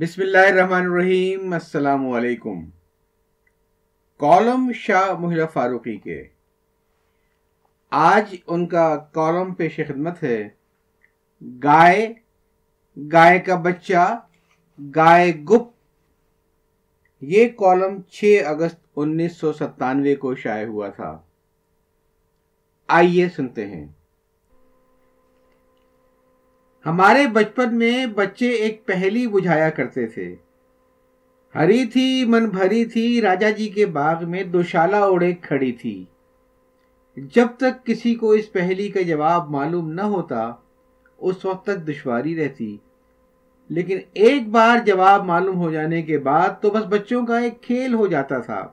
بسم اللہ الرحمن الرحیم. السلام علیکم. کالم شاہ محی الحق فاروقی کے آج ان کا کالم پیش خدمت ہے. گائے، گائے کا بچہ، گائے گپ. یہ کالم 6 اگست 1997 کو شائع ہوا تھا. آئیے سنتے ہیں. ہمارے بچپن میں بچے ایک پہلی بجھایا کرتے تھے. ہری تھی من بھری تھی، راجا جی کے باغ میں دوشالہ اوڑے کھڑی تھی. جب تک کسی کو اس پہلی کا جواب معلوم نہ ہوتا اس وقت تک دشواری رہتی، لیکن ایک بار جواب معلوم ہو جانے کے بعد تو بس بچوں کا ایک کھیل ہو جاتا تھا.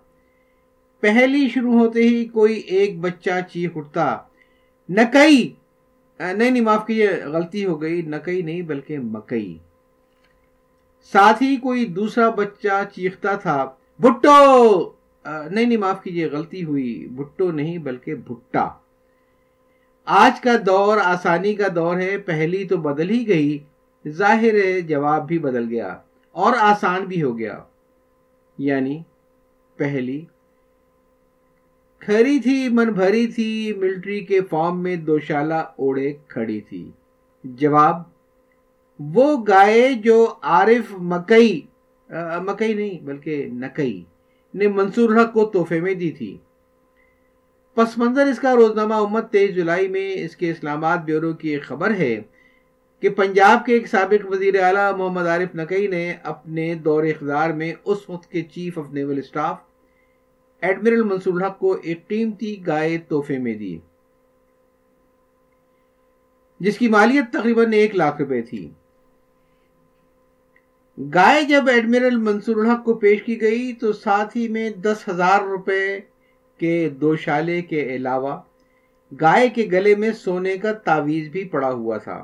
پہلی شروع ہوتے ہی کوئی ایک بچہ چیخ اٹھتا، نکئی! نہیں، معاف کیجیے، غلطی ہو گئی، نکئی نہیں بلکہ مکئی. ساتھ ہی کوئی دوسرا بچہ چیختا تھا، بھٹو! نہیں، معاف کیجیے، غلطی ہوئی، بھٹو نہیں بلکہ بھٹا. آج کا دور آسانی کا دور ہے. پہلی تو بدل ہی گئی، ظاہر ہے جواب بھی بدل گیا اور آسان بھی ہو گیا. یعنی پہلی کھری تھی من بھری تھی، ملٹری کے فارم میں دوشالہ اوڑے کھڑی تھی. جواب: وہ گائے جو عارف مکئی، مکئی نہیں بلکہ نکئی، نے منصور الحق کو تحفے میں دی تھی. پس منظر اس کا روزنامہ امت 23 جولائی میں اس کے اسلام آباد بیورو کی ایک خبر ہے کہ پنجاب کے ایک سابق وزیر اعلیٰ محمد عارف نکئی نے اپنے دور اقدار میں اس وقت کے chief of naval staff admiral Mansoor ul-Haq کو ایک قیمتی گائے تحفے میں دی، جس کی مالیت تقریباً 1 لاکھ روپے تھی. گائے جب ایڈمرل منصور الحق کو پیش کی گئی تو ساتھ ہی میں 10,000 روپے کے دوشالے کے علاوہ گائے کے گلے میں سونے کا تعویذ بھی پڑا ہوا تھا.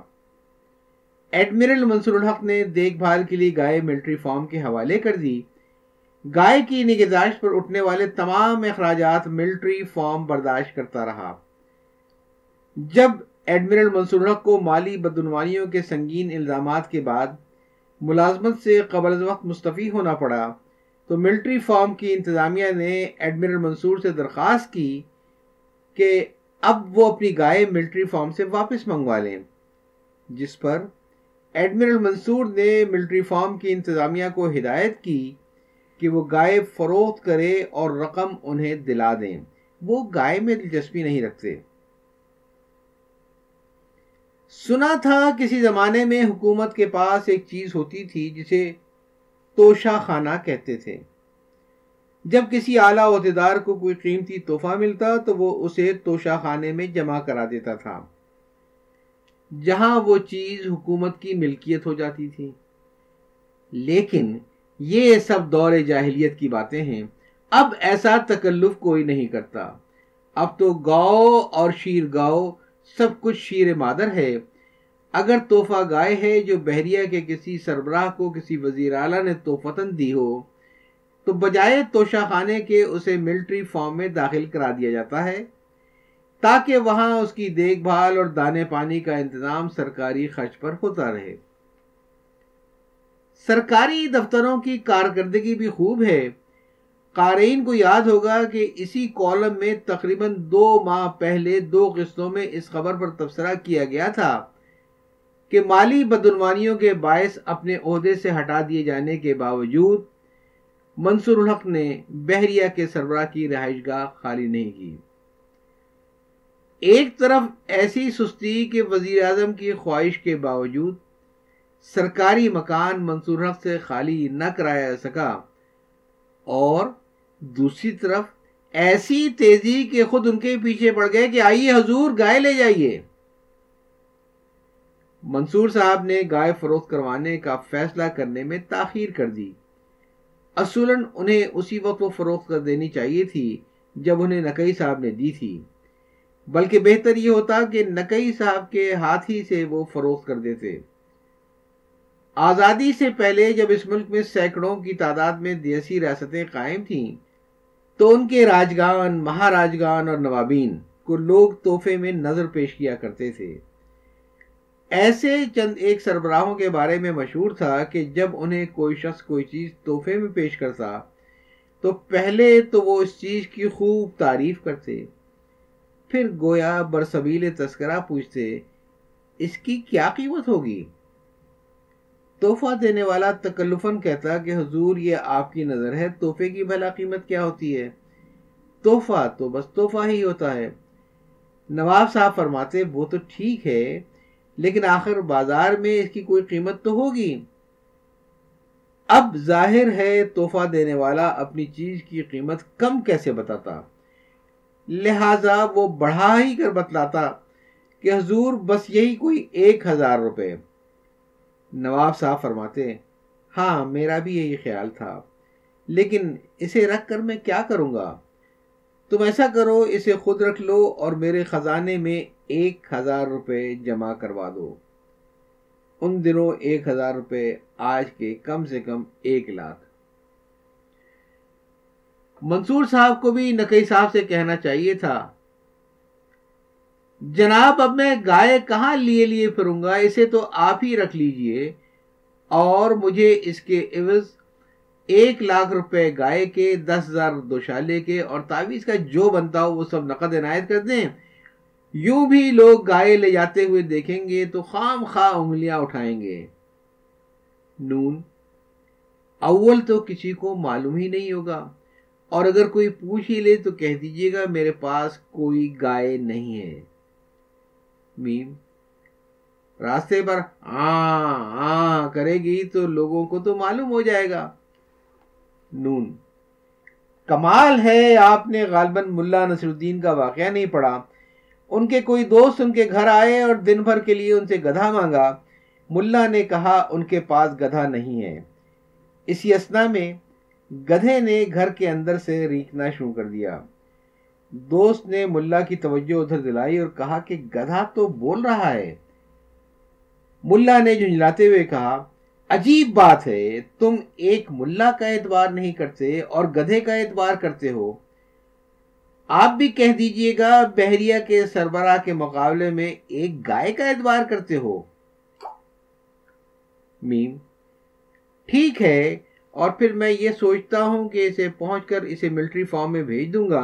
ایڈمرل منصور الحق نے دیکھ بھال کے لیے گائے ملٹری فارم کے حوالے کر دی. گائے کی نگہداشت پر اٹھنے والے تمام اخراجات ملٹری فارم برداشت کرتا رہا. جب ایڈمرل منصور الحق کو مالی بدعنوانیوں کے سنگین الزامات کے بعد ملازمت سے قبل از وقت مستعفی ہونا پڑا تو ملٹری فارم کی انتظامیہ نے ایڈمرل منصور سے درخواست کی کہ اب وہ اپنی گائے ملٹری فارم سے واپس منگوا لیں، جس پر ایڈمرل منصور نے ملٹری فارم کی انتظامیہ کو ہدایت کی کہ وہ گائے فروخت کرے اور رقم انہیں دلا دیں. وہ گائے میں دلچسپی نہیں رکھتے. سنا تھا کسی زمانے میں حکومت کے پاس ایک چیز ہوتی تھی جسے توشہ خانہ کہتے تھے. جب کسی اعلیٰ عہدیدار کو کوئی قیمتی تحفہ ملتا تو وہ اسے توشہ خانے میں جمع کرا دیتا تھا، جہاں وہ چیز حکومت کی ملکیت ہو جاتی تھی. لیکن یہ سب دور جاہلیت کی باتیں ہیں. اب ایسا تکلف کوئی نہیں کرتا. اب تو گاؤ اور شیر گاؤ سب کچھ شیر مادر ہے. اگر تحفہ گائے ہے جو بحریہ کے کسی سربراہ کو کسی وزیر اعلیٰ نے تحفتاً دی ہو تو بجائے توشہ خانے کے اسے ملٹری فارم میں داخل کرا دیا جاتا ہے تاکہ وہاں اس کی دیکھ بھال اور دانے پانی کا انتظام سرکاری خرچ پر ہوتا رہے. سرکاری دفتروں کی کارکردگی بھی خوب ہے. قارئین کو یاد ہوگا کہ اسی کالم میں تقریباً 2 ماہ پہلے 2 قسطوں میں اس خبر پر تبصرہ کیا گیا تھا کہ مالی بدعنوانیوں کے باعث اپنے عہدے سے ہٹا دیے جانے کے باوجود منصور الحق نے بحریہ کے سربراہ کی رہائش گاہ خالی نہیں کی. ایک طرف ایسی سستی کہ وزیراعظم کی خواہش کے باوجود سرکاری مکان منصور الحق سے خالی نہ کرایا جا سکا، اور دوسری طرف ایسی تیزی کہ خود ان کے پیچھے پڑ گئے کہ آئیے حضور گائے لے جائیے. منصور صاحب نے گائے فروخت کروانے کا فیصلہ کرنے میں تاخیر کر دی. اصولاً انہیں اسی وقت وہ فروخت کر دینی چاہیے تھی جب انہیں نکئی صاحب نے دی تھی، بلکہ بہتر یہ ہوتا کہ نکئی صاحب کے ہاتھ ہی سے وہ فروخت کر دیتے. آزادی سے پہلے جب اس ملک میں 100 کی تعداد میں دیسی ریاستیں قائم تھیں تو ان کے راجگان، مہاراجگان اور نوابین کو لوگ تحفے میں نظر پیش کیا کرتے تھے. ایسے چند ایک سربراہوں کے بارے میں مشہور تھا کہ جب انہیں کوئی شخص کوئی چیز تحفے میں پیش کرتا تو پہلے تو وہ اس چیز کی خوب تعریف کرتے، پھر گویا برسبیل تذکرہ پوچھتے اس کی کیا قیمت ہوگی۔ تحفہ دینے والا تکلفاً کہتا کہ حضور یہ آپ کی نظر ہے، تحفے کی بھلا قیمت کیا ہوتی ہے؟ تحفہ تو بس تحفہ ہی ہوتا ہے۔ نواب صاحب فرماتے وہ تو ٹھیک ہے، لیکن آخر بازار میں اس کی کوئی قیمت تو ہوگی۔ اب ظاہر ہے تحفہ دینے والا اپنی چیز کی قیمت کم کیسے بتاتا، لہٰذا وہ بڑھا ہی کر بتلاتا کہ حضور بس یہی کوئی 1000 روپے۔ نواب صاحب فرماتے ہاں میرا بھی یہی خیال تھا، لیکن اسے رکھ کر میں کیا کروں گا؟ تم ایسا کرو اسے خود رکھ لو اور میرے خزانے میں 1000 روپے جمع کروا دو۔ ان دنوں 1000 روپے آج کے کم سے کم 1 لاکھ۔ منصور صاحب کو بھی نقی صاحب سے کہنا چاہیے تھا، جناب اب میں گائے کہاں لیے پھروں گا، اسے تو آپ ہی رکھ لیجئے اور مجھے اس کے عوض 1 لاکھ روپے گائے کے، 10,000 دوشالے کے اور تعویذ کا جو بنتا ہو وہ سب نقد عنایت کر دیں۔ یوں بھی لوگ گائے لے جاتے ہوئے دیکھیں گے تو خام خواہ انگلیاں اٹھائیں گے۔ نون: اول تو کسی کو معلوم ہی نہیں ہوگا، اور اگر کوئی پوچھ ہی لے تو کہہ دیجیے گا میرے پاس کوئی گائے نہیں ہے۔ میم: راستے پر ہاں ہاں کرے گی تو لوگوں کو تو معلوم ہو جائے گا۔ نون: کمال ہے، آپ نے غالباً ملہ نصر الدین کا واقعہ نہیں پڑھا۔ ان کے کوئی دوست ان کے گھر آئے اور دن بھر کے لیے ان سے گدھا مانگا۔ ملہ نے کہا ان کے پاس گدھا نہیں ہے۔ اسی اثنا میں گدھے نے گھر کے اندر سے ریکنا شروع کر دیا۔ دوست نے ملہ کی توجہ ادھر دلائی اور کہا کہ گدھا تو بول رہا ہے۔ ملہ نے جھنجھلاتے ہوئے کہا عجیب بات ہے، تم ایک ملہ کا اعتبار نہیں کرتے اور گدھے کا اعتبار کرتے ہو۔ آپ بھی کہہ دیجئے گا بحریہ کے سربراہ کے مقابلے میں ایک گائے کا اعتبار کرتے ہو۔ میم: ٹھیک ہے، اور پھر میں یہ سوچتا ہوں کہ اسے پہنچ کر اسے ملٹری فارم میں بھیج دوں گا،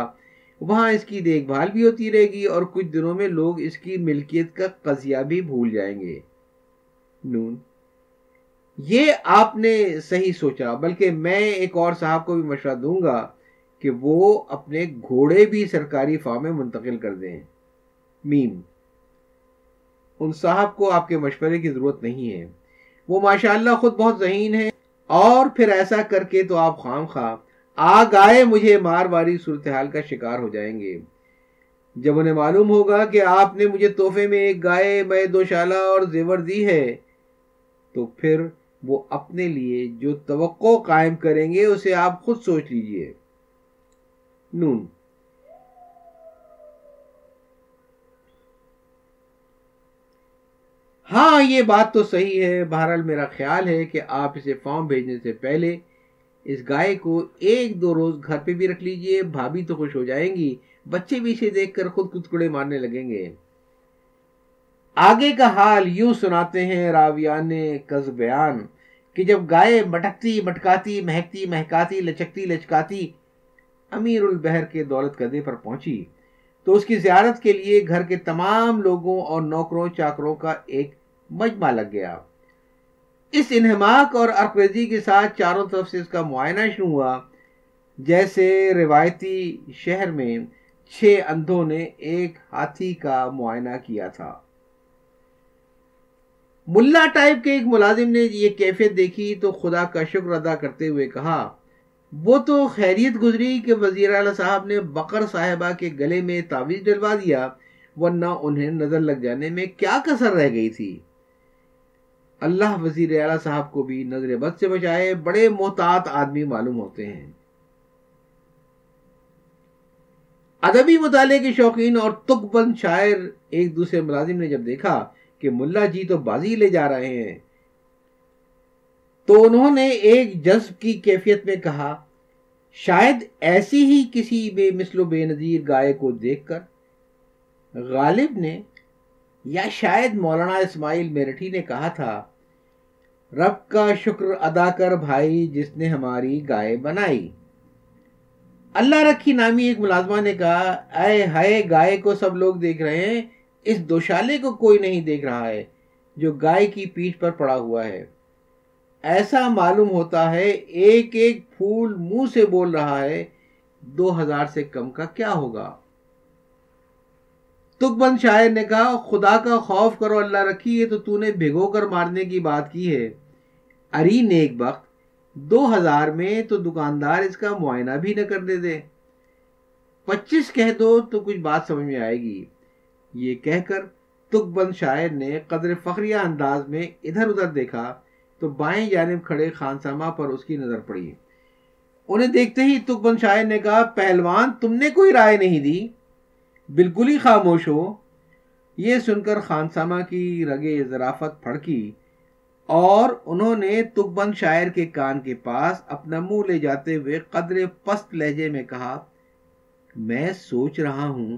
وہاں اس کی دیکھ بھال بھی ہوتی رہے گی اور کچھ دنوں میں لوگ اس کی ملکیت کا قضیہ بھی بھول جائیں گے۔ نون: یہ آپ نے صحیح سوچا، بلکہ میں ایک اور صاحب کو بھی مشورہ دوں گا کہ وہ اپنے گھوڑے بھی سرکاری فارم میں منتقل کر دیں۔ میم: ان صاحب کو آپ کے مشورے کی ضرورت نہیں ہے، وہ ماشاءاللہ خود بہت ذہین ہیں، اور پھر ایسا کر کے تو آپ خام خواہ آگائے مجھے مارواری صورتحال کا شکار ہو جائیں گے۔ جب انہیں معلوم ہوگا کہ آپ نے مجھے تحفے میں 1 گائے، 2 شالہ اور زیور دی ہے، تو پھر وہ اپنے لیے جو توقع قائم کریں گے اسے آپ خود سوچ لیجئے۔ نون: ہاں یہ بات تو صحیح ہے، بہرحال میرا خیال ہے کہ آپ اسے فارم بھیجنے سے پہلے اس گائے کو 1-2 روز گھر پہ بھی رکھ لیجئے، بھابھی تو خوش ہو جائیں گی، بچے بھی اسے دیکھ کر خود کتکڑے مارنے لگیں گے۔ آگے کا حال یوں سناتے ہیں راویان قصبیان کہ جب گائے بھٹکتی بھٹکاتی، مہکتی مہکاتی، لچکتی لچکاتی امیر البحر کے دولت کدے پر پہنچی تو اس کی زیارت کے لیے گھر کے تمام لوگوں اور نوکروں چاکروں کا ایک مجمع لگ گیا۔ اس انہماک اور عرقریزی کے ساتھ چاروں طرف سے اس کا معائنہ شروع ہوا، جیسے روایتی شہر میں 6 اندھوں نے ایک ہاتھی کا معائنہ کیا تھا۔ ملا ٹائپ کے ایک ملازم نے یہ کیفیت دیکھی تو خدا کا شکر ادا کرتے ہوئے کہا وہ تو خیریت گزری کہ وزیر اعلیٰ صاحب نے بقر صاحبہ کے گلے میں تعویذ ڈلوا دیا، ورنہ انہیں نظر لگ جانے میں کیا کسر رہ گئی تھی۔ اللہ وزیر اعلیٰ صاحب کو بھی نظر بد سے بچائے، بڑے محتاط آدمی معلوم ہوتے ہیں۔ ادبی مطالعے کے شوقین اور تک بند شاعر ایک دوسرے ملازم نے جب دیکھا کہ ملا جی تو بازی لے جا رہے ہیں تو انہوں نے ایک جذب کی کیفیت میں کہا شاید ایسی ہی کسی بے مثل و بے نظیر گائے کو دیکھ کر غالب نے یا شاید مولانا اسماعیل میرٹھی نے کہا تھا، رب کا شکر ادا کر بھائی جس نے ہماری گائے بنائی۔ اللہ رکھی نامی ایک ملازمہ نے کہا، اے ہائے گائے کو سب لوگ دیکھ رہے ہیں، اس دوشالے کو کوئی نہیں دیکھ رہا ہے جو گائے کی پیٹھ پر پڑا ہوا ہے، ایسا معلوم ہوتا ہے ایک ایک پھول منہ سے بول رہا ہے، 2000 سے کم کا کیا ہوگا۔ تک بند شاعر نے کہا، خدا کا خوف کرو اللہ رکھی، یہ تو نے بھگو کر مارنے کی بات کی ہے، اری نیک بخت 2000 میں تو دکاندار اس کا معائنہ بھی نہ کرنے دے، 25 کہہ دو تو کچھ بات سمجھ میں آئے گی۔ یہ کہہ کر تک بند شاعر نے قدر فخریہ انداز میں ادھر ادھر دیکھا تو بائیں جانب کھڑے خان سامہ پر اس کی نظر پڑی۔ انہیں دیکھتے ہی تک بند شاعر نے کہا، پہلوان تم نے کوئی رائے نہیں دی، بالکل ہی خاموش ہو۔ یہ سن کر خان سامہ کی رگے ذرافت پھڑکی اور انہوں نے تک بند شاعر کے کان کے پاس اپنا منہ لے جاتے ہوئے قدرے پست لہجے میں کہا، میں سوچ رہا ہوں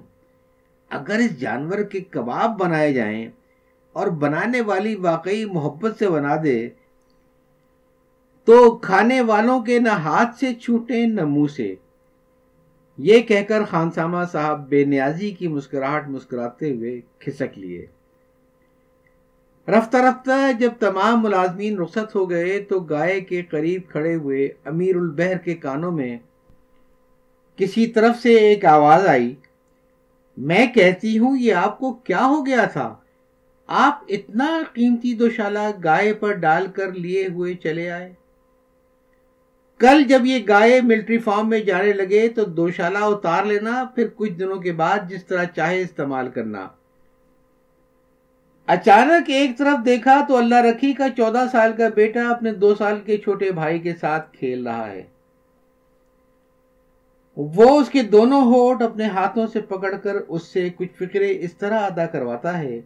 اگر اس جانور کے کباب بنائے جائیں اور بنانے والی واقعی محبت سے بنا دے تو کھانے والوں کے نہ ہاتھ سے چھوٹیں نہ منہ سے۔ یہ کہہ کر خان سامہ صاحب بے نیازی کی مسکراہٹ مسکراتے ہوئے کھسک لیے۔ رفتہ رفتہ جب تمام ملازمین رخصت ہو گئے تو گائے کے قریب کھڑے ہوئے امیر البحر کے کانوں میں کسی طرف سے ایک آواز آئی، میں کہتی ہوں یہ آپ کو کیا ہو گیا تھا، آپ اتنا قیمتی دوشالہ گائے پر ڈال کر لیے ہوئے چلے آئے۔ کل جب یہ گائے ملٹری فارم میں جانے لگے تو دوشالہ اتار لینا، پھر کچھ دنوں کے بعد جس طرح چاہے استعمال کرنا۔ اچانک ایک طرف دیکھا تو اللہ رکھی کا 14 سال کا بیٹا اپنے 2 سال کے چھوٹے بھائی کے ساتھ کھیل رہا ہے۔ وہ اس کے دونوں ہونٹ اپنے ہاتھوں سے پکڑ کر اس سے کچھ فکرے اس طرح ادا کرواتا ہے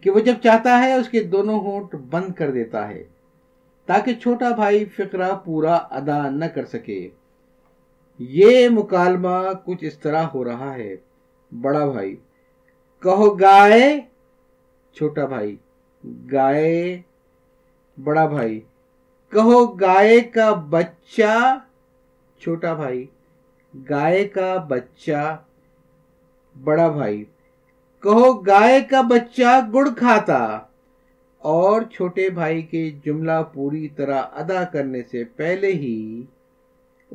کہ وہ جب چاہتا ہے اس کے دونوں ہونٹ بند کر دیتا ہے تاکہ چھوٹا بھائی فقرہ پورا ادا نہ کر سکے۔ یہ مکالمہ کچھ اس طرح ہو رہا ہے، بڑا بھائی، کہو گائے، چھوٹا بھائی، گائے، بڑا بھائی، کہو گائے کا بچہ، چھوٹا بھائی، گائے کا بچہ، بڑا بھائی، کہو گائے کا بچہ گڑ کھاتا، اور چھوٹے بھائی کے جملہ پوری طرح ادا کرنے سے پہلے ہی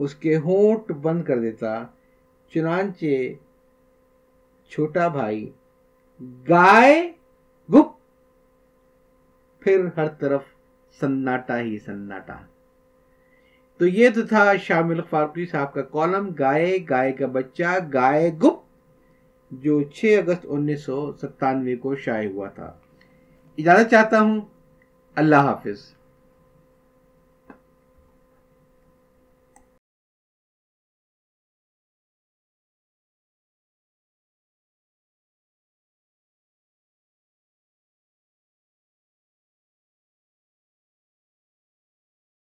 اس کے ہونٹ بند کر دیتا، چنانچہ چھوٹا بھائی گائے گپ، پھر ہر طرف سناٹا ہی سناٹا۔ تو یہ تو تھا شاہ محی الحق فاروقی صاحب کا کالم گائے، گائے کا بچہ، گائے گپ، جو 6 اگست 1997 کو شائع ہوا تھا۔ اجازت چاہتا ہوں، اللہ حافظ۔